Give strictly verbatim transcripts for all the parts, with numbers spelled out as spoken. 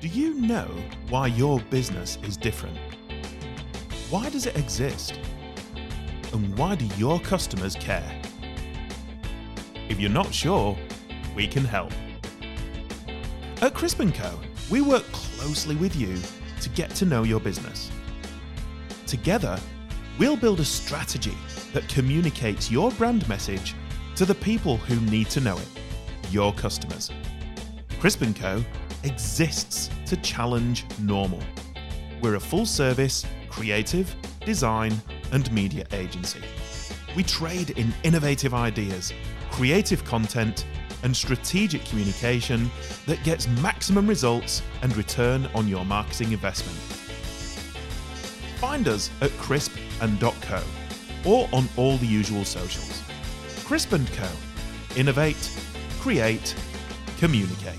Do you know why your business is different? Why does it exist? And why do your customers care? If you're not sure, we can help. At Crispin Co, we work closely with you to get to know your business. Together, we'll build a strategy that communicates your brand message to the people who need to know it, your customers. Crispin Co exists to challenge normal. We're a full-service, creative, design, and media agency. We trade in innovative ideas, creative content, and strategic communication that gets maximum results and return on your marketing investment. Find us at crisp and dot co or on all the usual socials. Crispin Co. Innovate, create, communicate.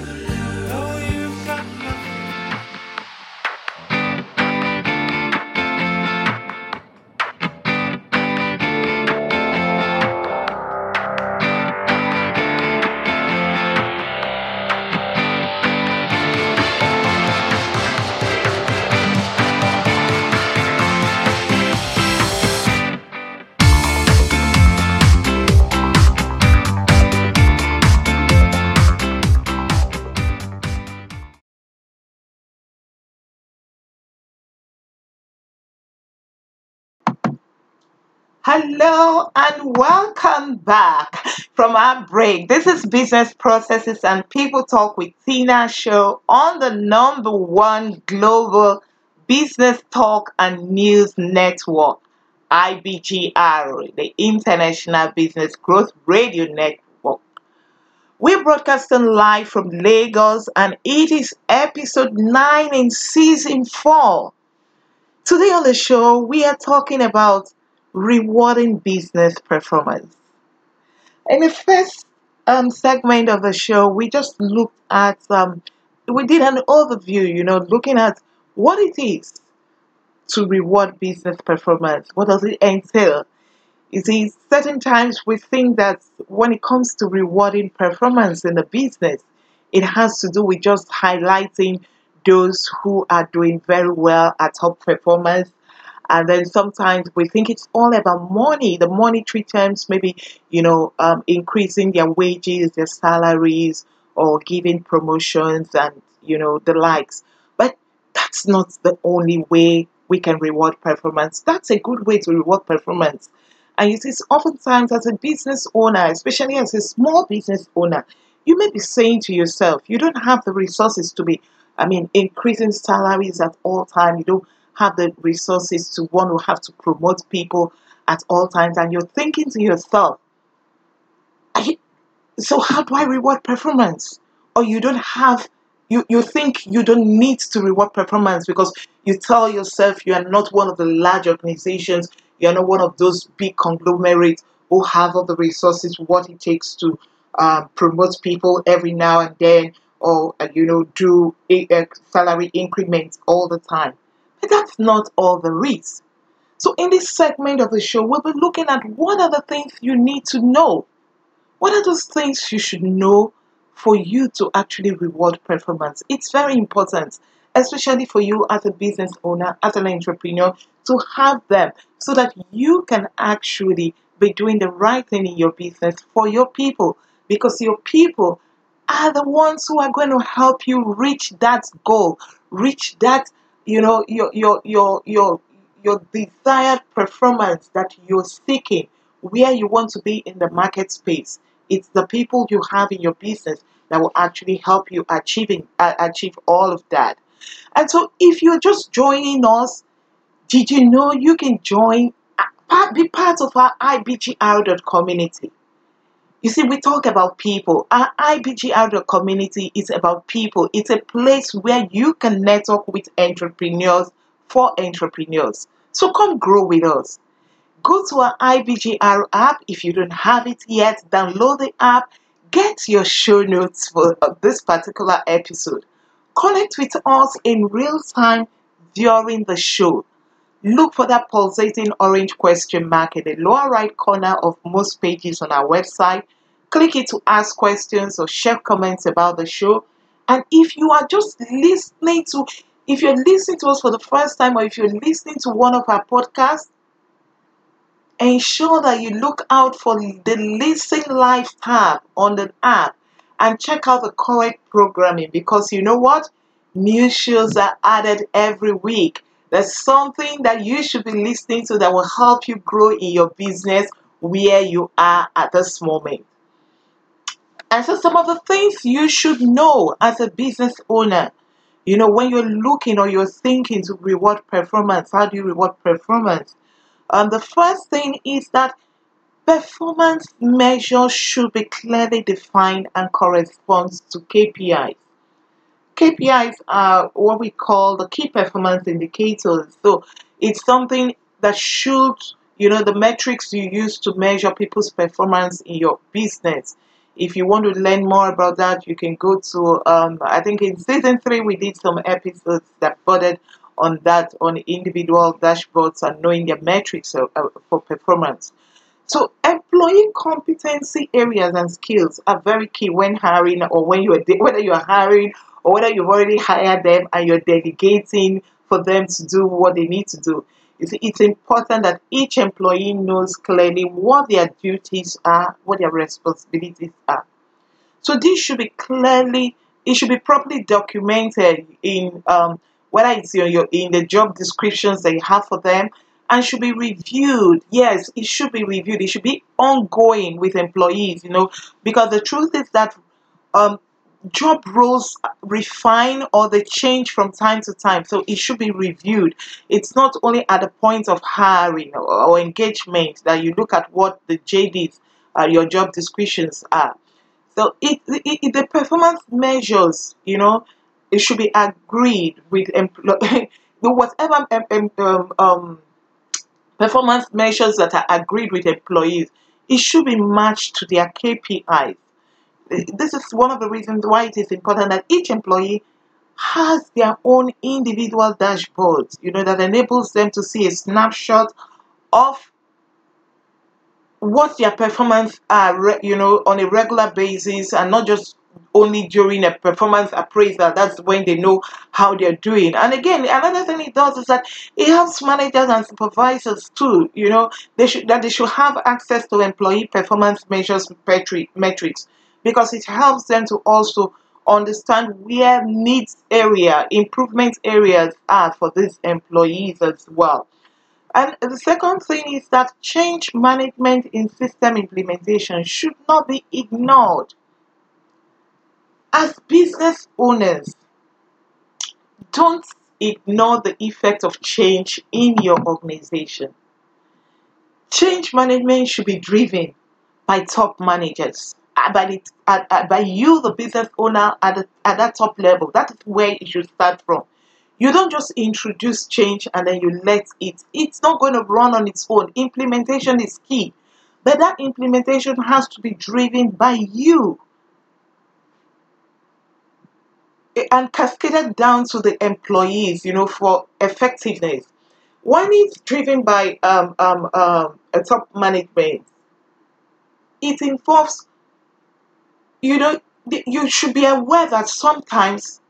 Hello and welcome back from our break. This is Business Processes and People Talk with Tina show on the number one global business talk and news network, I B G R, the International Business Growth Radio Network. We're broadcasting live from Lagos and it is episode nine in season four. Today on the show, we are talking about rewarding business performance. In the first um, segment of the show, we just looked at, um, we did an overview, you know, looking at what it is to reward business performance. What does it entail? You see, certain times we think that when it comes to rewarding performance in the business, it has to do with just highlighting those who are doing very well at top performance. And then sometimes we think it's all about money, the monetary terms, maybe, you know, um, increasing their wages, their salaries, or giving promotions and, you know, the likes. But that's not the only way we can reward performance. That's a good way to reward performance. And you see, oftentimes as a business owner, especially as a small business owner, you may be saying to yourself, you don't have the resources to be, I mean, increasing salaries at all times. You don't have the resources to one who have to promote people at all times, and you're thinking to yourself, I, so how do I reward performance? Or you don't have, you, you think you don't need to reward performance because you tell yourself you are not one of the large organizations, you are not one of those big conglomerates who have all the resources, what it takes to um, promote people every now and then, or uh, you know, do a, a salary increments all the time. But that's not all there is. So in this segment of the show, we'll be looking at what are the things you need to know. What are those things you should know for you to actually reward performance? It's very important, especially for you as a business owner, as an entrepreneur, to have them so that you can actually be doing the right thing in your business for your people, because your people are the ones who are going to help you reach that goal, reach that you know, your your your your your desired performance that you're seeking, where you want to be in the market space. It's the people you have in your business that will actually help you achieving uh, achieve all of that. And so if you're just joining us, did you know you can join, be part of our I B G R dot community? You see, we talk about people. Our I B G R dot community is about people. It's a place where you can network with entrepreneurs for entrepreneurs. So come grow with us. Go to our I B G R app. If you don't have it yet, download the app. Get your show notes for this particular episode. Connect with us in real time during the show. Look for that pulsating orange question mark in the lower right corner of most pages on our website. Click it to ask questions or share comments about the show. And if you are just listening to, if you're listening to us for the first time, or if you're listening to one of our podcasts, ensure that you look out for the Listen Live tab on the app and check out the correct programming, because you know what? New shows are added every week. There's something that you should be listening to that will help you grow in your business where you are at this moment. And so some of the things you should know as a business owner, you know, when you're looking or you're thinking to reward performance, how do you reward performance? Um, the first thing is that performance measures should be clearly defined and corresponds to K P Is. K P Is are what we call the key performance indicators. So it's something that should, you know, the metrics you use to measure people's performance in your business. If you want to learn more about that, you can go to, um, I think in season three, we did some episodes that bordered on that, on individual dashboards and knowing their metrics for performance. So employee competency areas and skills are very key when hiring, or when you are de- whether you are hiring or whether you've already hired them and you're delegating for them to do what they need to do. You see, it's important that each employee knows clearly what their duties are, what their responsibilities are. So this should be clearly, it should be properly documented in um, whether it's your, your, in the job descriptions that you have for them, and should be reviewed. Yes, it should be reviewed. It should be ongoing with employees, you know, because the truth is that um, job roles refine or they change from time to time. So it should be reviewed. It's not only at the point of hiring or, or engagement that you look at what the J Ds, uh, your job descriptions are. So it, it the performance measures, you know, it should be agreed with employee. Whatever um, um, performance measures that are agreed with employees, it should be matched to their K P Is. This is one of the reasons why it is important that each employee has their own individual dashboards, you know, that enables them to see a snapshot of what their performance are, you know, on a regular basis, and not just only during a performance appraisal. That's when they know how they're doing. And again, another thing it does is that it helps managers and supervisors too, you know, they should that they should have access to employee performance measures metrics, because it helps them to also understand where needs area, improvement areas are for these employees as well. And the second thing is that change management in system implementation should not be ignored. As business owners, don't ignore the effect of change in your organization. Change management should be driven by top managers, by, the, by you, the business owner, at, the, at that top level. That is where it should start from. You don't just introduce change and then you let it. It's not going to run on its own. Implementation is key. But that implementation has to be driven by you and cascaded down to the employees, you know, for effectiveness. When it's driven by um, um, um, a top management, it involves, you know, you should be aware that sometimes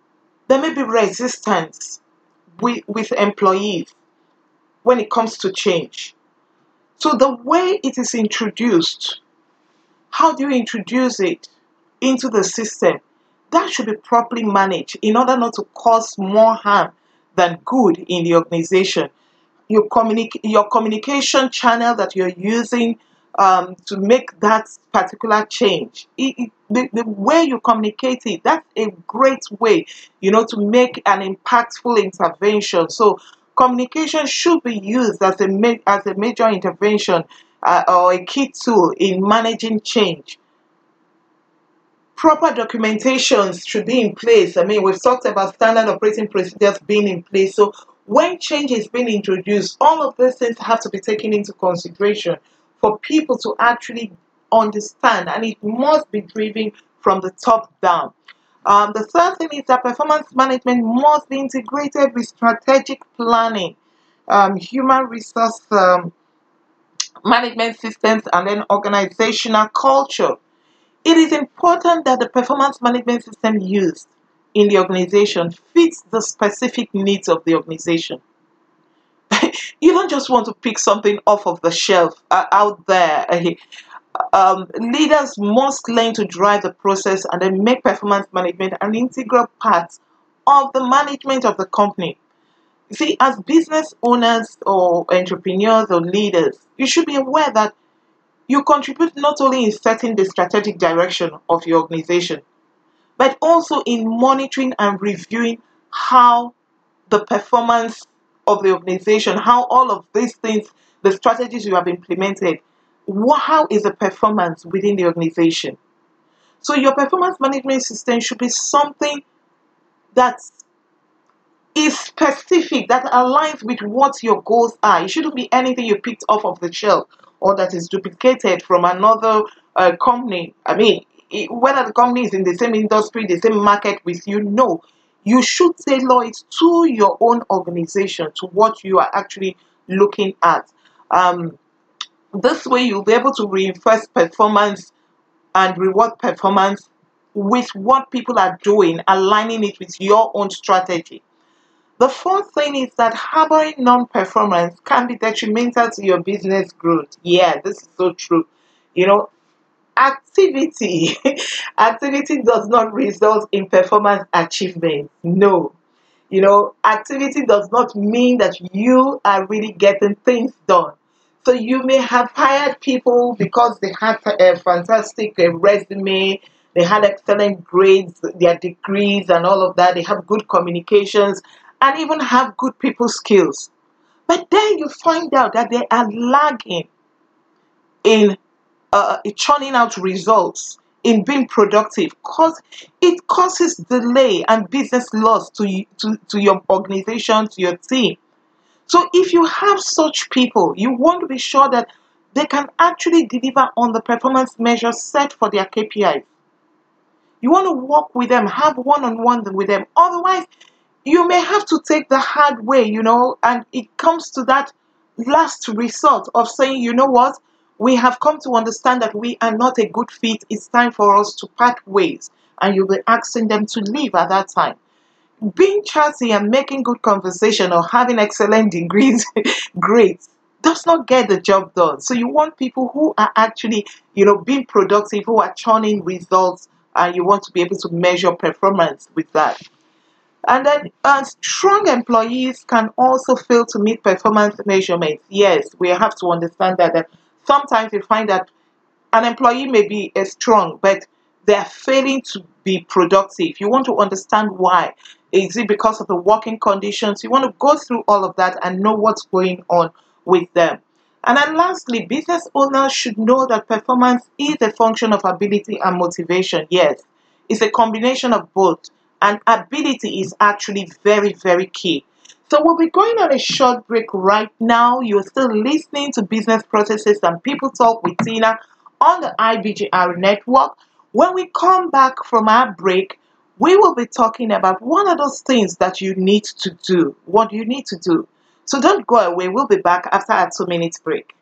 there may be resistance with, with employees when it comes to change. So the way it is introduced, how do you introduce it into the system? That should be properly managed in order not to cause more harm than good in the organization. Your, communic- your communication channel that you're using um, to make that particular change, it, it, the, the way you communicate it, that's a great way, you know, to make an impactful intervention. So communication should be used as a, ma- as a major intervention uh, or a key tool in managing change. Proper documentations should be in place. I mean, we've talked about standard operating procedures being in place. So when change is being introduced, all of these things have to be taken into consideration for people to actually understand, and it must be driven from the top down. Um, the third thing is that performance management must be integrated with strategic planning, um, human resource um, management systems, and then organizational culture. It is important that the performance management system used in the organization fits the specific needs of the organization. You don't just want to pick something off of the shelf uh, out there. Um, leaders must learn to drive the process and then make performance management an integral part of the management of the company. You see, as business owners or entrepreneurs or leaders, you should be aware that you contribute not only in setting the strategic direction of your organization, but also in monitoring and reviewing how the performance of the organization, how all of these things, the strategies you have implemented, how is the performance within the organization. So your performance management system should be something that is specific, that aligns with what your goals are. It shouldn't be anything you picked off of the shelf, or that is duplicated from another uh, company. I mean, it, whether the company is in the same industry, the same market with you, no. You should tailor it to your own organization, to what you are actually looking at. Um, this way, you'll be able to reinforce performance and reward performance with what people are doing, aligning it with your own strategy. The fourth thing is that harboring non-performance can be detrimental to your business growth. Yeah, this is so true. You know, activity, activity does not result in performance achievement. No. You know, activity does not mean that you are really getting things done. So you may have hired people because they had a fantastic resume, they had excellent grades, their degrees and all of that, they have good communications, and even have good people skills. But then you find out that they are lagging in uh, churning out results, in being productive, because it causes delay and business loss to, to, to your organization, to your team. So if you have such people, you want to be sure that they can actually deliver on the performance measures set for their K P Is. You want to work with them, have one-on-one with them. Otherwise, you may have to take the hard way, you know, and it comes to that last resort of saying, you know what, we have come to understand that we are not a good fit. It's time for us to part ways. And you'll be asking them to leave at that time. Being chatty and making good conversation or having excellent degrees, grades, does not get the job done. So you want people who are actually, you know, being productive, who are churning results, and you want to be able to measure performance with that. And then uh, strong employees can also fail to meet performance measurements. Yes, we have to understand that, that sometimes you find that an employee may be uh, strong, but they're failing to be productive. You want to understand why. Is it because of the working conditions? You want to go through all of that and know what's going on with them. And then lastly, business owners should know that performance is a function of ability and motivation. Yes, it's a combination of both. And ability is actually very, very key. So we'll be going on a short break right now. You're still listening to Business Processes and People Talk with Tina on the I B G R network. When we come back from our break, we will be talking about one of those things that you need to do, what you need to do. So don't go away. We'll be back after our two-minute break.